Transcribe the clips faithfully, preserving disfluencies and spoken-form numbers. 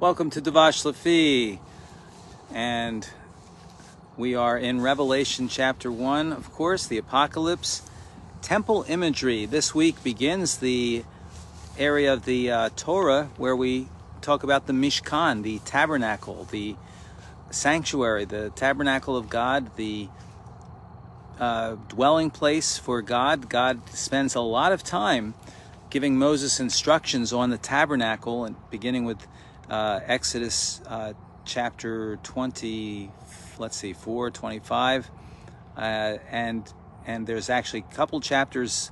Welcome to Devash Lefi, and we are in Revelation chapter one, of course, the apocalypse. Temple imagery this week begins the area of the uh, Torah where we talk about the Mishkan, the tabernacle, the sanctuary, the tabernacle of God, the uh, dwelling place for God. God spends a lot of time giving Moses instructions on the tabernacle, and beginning with Uh, Exodus uh, chapter twenty, let's see, four, twenty-five, uh, and and there's actually a couple chapters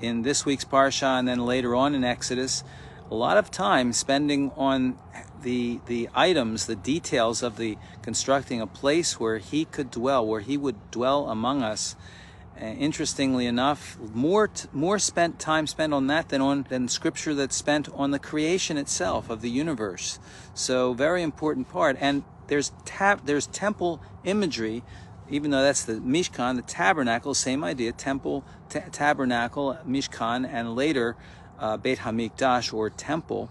in this week's parsha, and then later on in Exodus, a lot of time spending on the the items, the details of the constructing a place where he could dwell, where he would dwell among us. Uh, interestingly enough, more t more spent time spent on that than on than scripture that's spent on the creation itself of the universe. So very important part. And there's tab there's temple imagery, even though that's the Mishkan, the tabernacle, same idea, temple, tabernacle, Mishkan, and later uh, Beit HaMikdash or temple.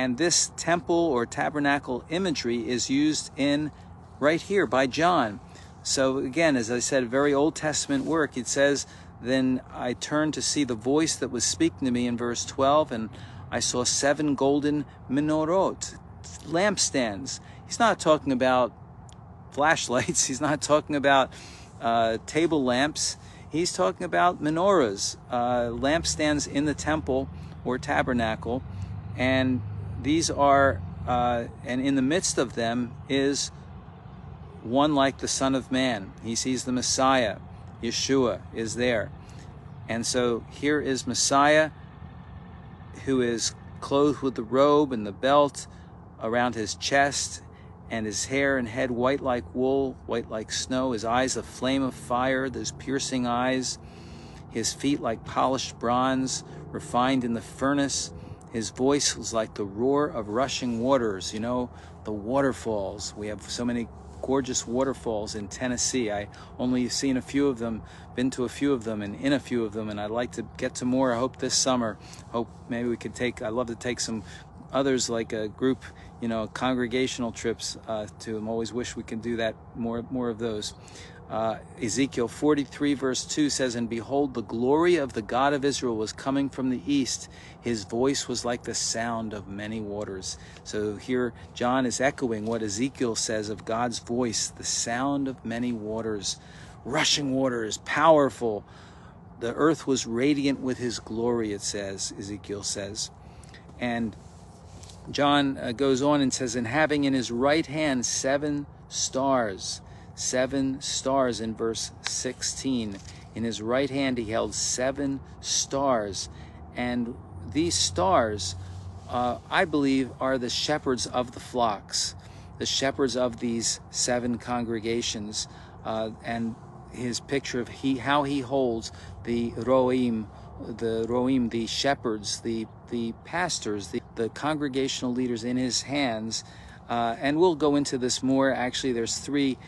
And this temple or tabernacle imagery is used in right here by John. So again, as I said, very Old Testament work. It says, then I turned to see the voice that was speaking to me in verse twelve, and I saw seven golden menorot, lampstands. He's not talking about flashlights. He's not talking about uh, table lamps. He's talking about menorahs, uh, lampstands in the temple or tabernacle. And these are, uh, and in the midst of them is one like the Son of Man. He sees the Messiah. Yeshua is there. And so here is Messiah, who is clothed with the robe and the belt around his chest, and his hair and head white like wool, white like snow, his eyes a flame of fire, those piercing eyes, his feet like polished bronze, refined in the furnace. His voice was like the roar of rushing waters. You know, the waterfalls. We have so many gorgeous waterfalls in Tennessee. I only seen a few of them, been to a few of them and in a few of them, and I'd like to get to more, I hope, this summer. Hope maybe we could take, I'd love to take some others, like a group, you know, congregational trips uh, to them. Always wish we can do that, more, more of those. Uh, Ezekiel forty-three verse two says, and behold, the glory of the God of Israel was coming from the east. His voice was like the sound of many waters. So here John is echoing what Ezekiel says of God's voice, the sound of many waters, rushing waters, powerful. The earth was radiant with his glory, it says, Ezekiel says. And John uh, goes on and says, and having in his right hand seven stars. Seven stars in verse sixteen. In his right hand he held seven stars, and these stars uh, I believe are the shepherds of the flocks, the shepherds of these seven congregations, uh, and his picture of he how he holds the roim, the roim, the shepherds, the the pastors, the, the congregational leaders in his hands. Uh, and we'll go into this more. Actually, there's three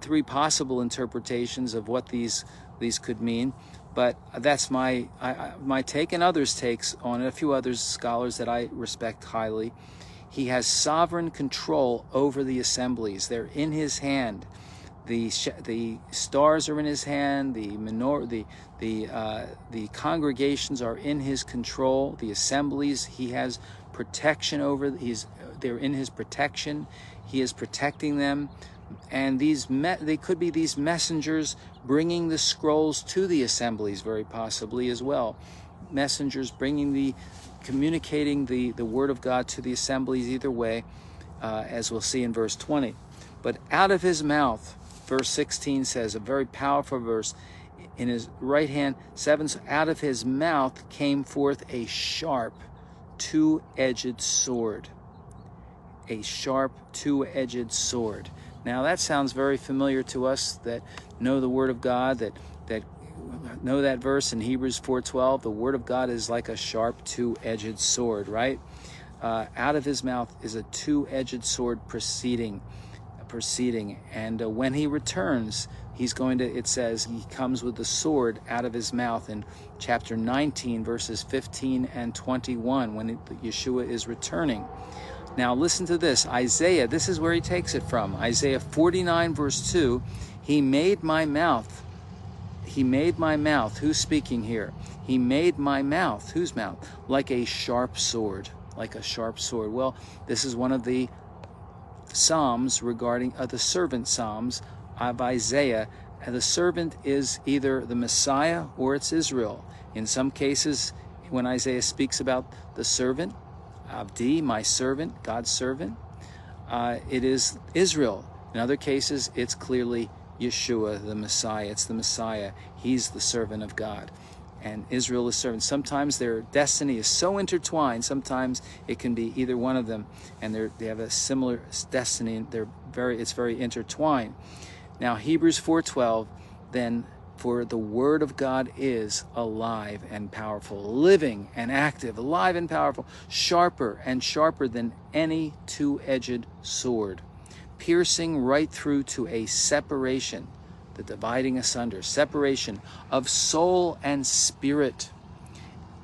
three possible interpretations of what these these could mean, but that's my I, my take and others' takes on it, a few other scholars that I respect highly. He has sovereign control over the assemblies. They're in his hand. The the stars are in his hand. The menorah, the the uh, the congregations are in his control. The assemblies, he has protection over. He's they're in his protection. He is protecting them. And these me they could be these messengers bringing the scrolls to the assemblies, very possibly as well. Messengers bringing the, communicating the, the word of God to the assemblies either way, uh, as we'll see in verse twenty. But out of his mouth, verse sixteen says, a very powerful verse, in his right hand, seven, out of his mouth came forth a sharp, two-edged sword. A sharp, two-edged sword. Now that sounds very familiar to us that know the Word of God, that that know that verse in Hebrews four twelve. The Word of God is like a sharp two-edged sword, right? Uh, out of his mouth is a two-edged sword proceeding, proceeding. And uh, when he returns, he's going to, it says, he comes with the sword out of his mouth in chapter nineteen, verses fifteen and twenty-one, when it, Yeshua is returning. Now listen to this, Isaiah, this is where he takes it from. Isaiah forty-nine verse two, he made my mouth, he made my mouth, who's speaking here? He made my mouth, whose mouth? Like a sharp sword, like a sharp sword. Well, this is one of the Psalms regarding uh, the servant Psalms of Isaiah. And the servant is either the Messiah or it's Israel. In some cases, when Isaiah speaks about the servant, Abdi, my servant, God's servant, uh, it is Israel. In other cases, it's clearly Yeshua, the Messiah. It's the Messiah. He's the servant of God. And Israel is servant. Sometimes their destiny is so intertwined, sometimes it can be either one of them, and they have a similar destiny, and they're very, it's very intertwined. Now, Hebrews four twelve, then, for the word of God is alive and powerful, living and active, alive and powerful, sharper and sharper than any two-edged sword, piercing right through to a separation, the dividing asunder, separation of soul and spirit,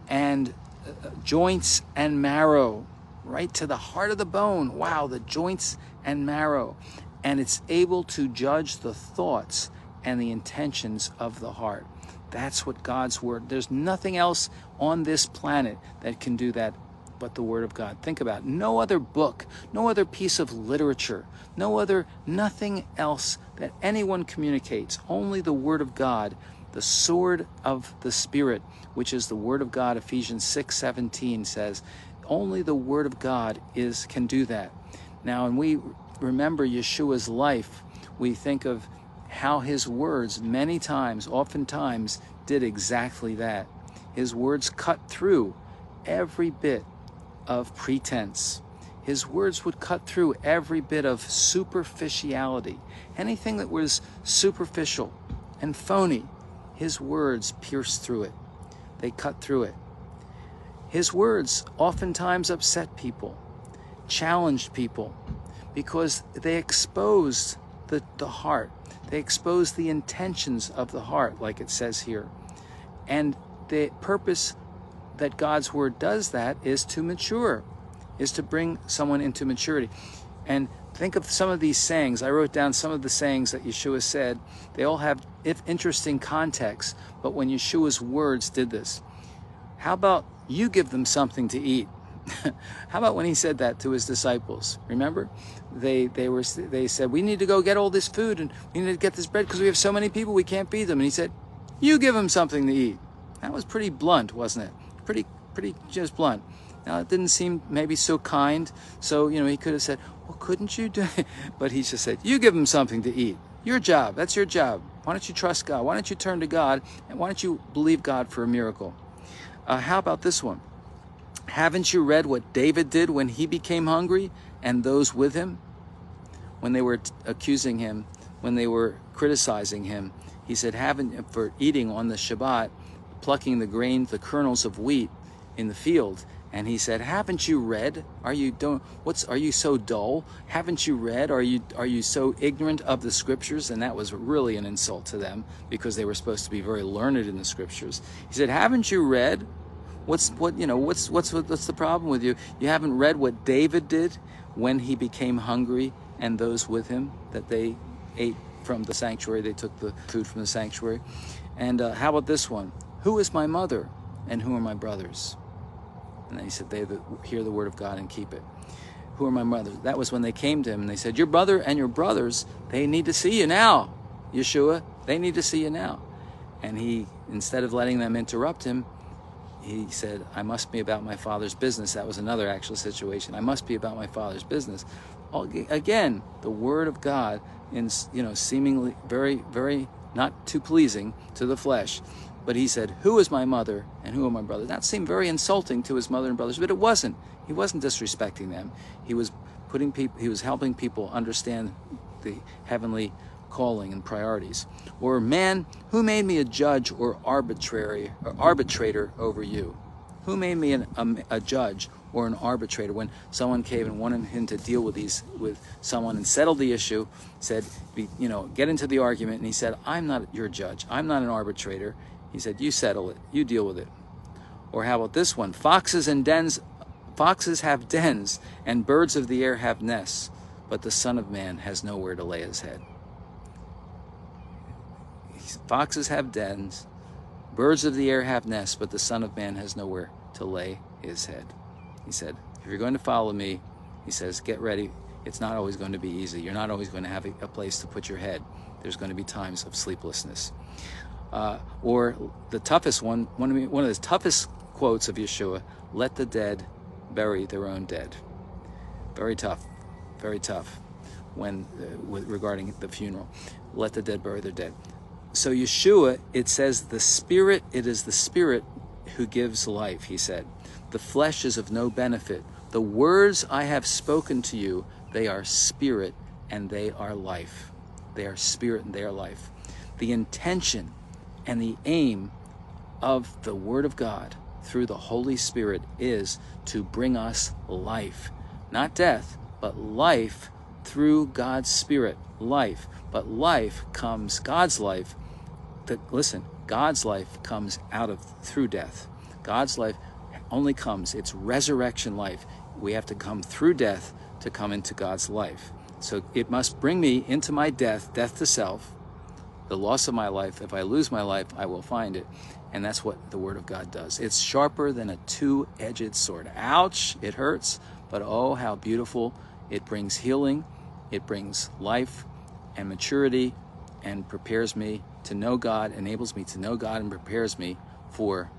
and uh, joints and marrow, right to the heart of the bone. Wow, the joints and marrow. And it's able to judge the thoughts and the intentions of the heart. That's what God's word. There's nothing else on this planet that can do that but the word of God. Think about it. No other book, no other piece of literature, no other, nothing else that anyone communicates. Only the word of God, the sword of the Spirit, which is the word of God. Ephesians six seventeen says, only the word of God is can do that. Now, when we remember Yeshua's life, we think of how his words many times, oftentimes, did exactly that. His words cut through every bit of pretense. His words would cut through every bit of superficiality. Anything that was superficial and phony, his words pierced through it. They cut through it. His words oftentimes upset people, challenged people, because they exposed the, the heart. They expose the intentions of the heart, like it says here. And the purpose that God's word does that is to mature, is to bring someone into maturity. And think of some of these sayings. I wrote down some of the sayings that Yeshua said. They all have if interesting context, but when Yeshua's words did this, how about you give them something to eat? How about when he said that to his disciples? Remember, they they were they said, we need to go get all this food and we need to get this bread because we have so many people we can't feed them. And he said, you give them something to eat. That was pretty blunt, wasn't it? Pretty pretty just blunt. Now it didn't seem maybe so kind. So you know he could have said, well, couldn't you do it? But he just said, you give them something to eat. Your job. That's your job. Why don't you trust God? Why don't you turn to God? And why don't you believe God for a miracle? Uh, how about this one? Haven't you read what David did when he became hungry and those with him? When they were accusing him, when they were criticizing him, he said, haven't, for eating on the Shabbat, plucking the grain, the kernels of wheat in the field. And he said, haven't you read? Are you don't, what's, are you so dull? Haven't you read? Are you, are you so ignorant of the scriptures? And that was really an insult to them because they were supposed to be very learned in the scriptures. He said, haven't you read? What's what you know? What's what's what's the problem with you? You haven't read what David did when he became hungry and those with him, that they ate from the sanctuary. They took the food from the sanctuary. And uh, how about this one? Who is my mother, and who are my brothers? And then he said, they that hear the word of God and keep it. Who are my brothers? That was when they came to him and they said, your brother and your brothers, they need to see you now, Yeshua. They need to see you now. And he, instead of letting them interrupt him, he said, I must be about my father's business. That was another actual situation. I must be about my father's business. Again, the word of God, in you know, seemingly very, very not too pleasing to the flesh. But he said, who is my mother and who are my brothers? That seemed very insulting to his mother and brothers, but it wasn't. He wasn't disrespecting them. He was putting people, he was helping people understand the heavenly calling and priorities. Or, man, who made me a judge or arbitrary or arbitrator over you? Who made me an, a, a judge or an arbitrator? When someone came and wanted him to deal with these with someone and settle the issue, said, you know, get into the argument, and he said, I'm not your judge. I'm not an arbitrator. He said, you settle it. You deal with it. Or how about this one? Foxes and dens Foxes have dens, and birds of the air have nests, but the Son of Man has nowhere to lay his head. Foxes have dens, birds of the air have nests, but the Son of Man has nowhere to lay his head. He said, if you're going to follow me, he says, get ready. It's not always going to be easy. You're not always going to have a place to put your head. There's going to be times of sleeplessness. Uh, or the toughest one, one of, one of the toughest quotes of Yeshua, let the dead bury their own dead. Very tough, very tough when uh, with, regarding the funeral. Let the dead bury their dead. So Yeshua, it says, the Spirit, it is the Spirit who gives life, he said. The flesh is of no benefit. The words I have spoken to you, they are spirit and they are life. They are spirit and they are life. The intention and the aim of the Word of God through the Holy Spirit is to bring us life. Not death, but life through God's Spirit. Life. But life comes, God's life, the, listen, God's life comes out of, through death. God's life only comes, it's resurrection life. We have to come through death to come into God's life. So it must bring me into my death, death to self, the loss of my life. If I lose my life, I will find it. And that's what the Word of God does. It's sharper than a two-edged sword. Ouch, it hurts, but oh, how beautiful. It brings healing, it brings life and maturity, and prepares me to know God, enables me to know God, and prepares me for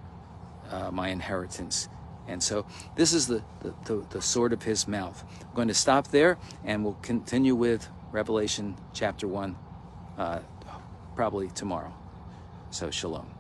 uh, my inheritance. And so this is the, the, the, the sword of his mouth. I'm going to stop there, and we'll continue with Revelation chapter one uh, probably tomorrow. So shalom.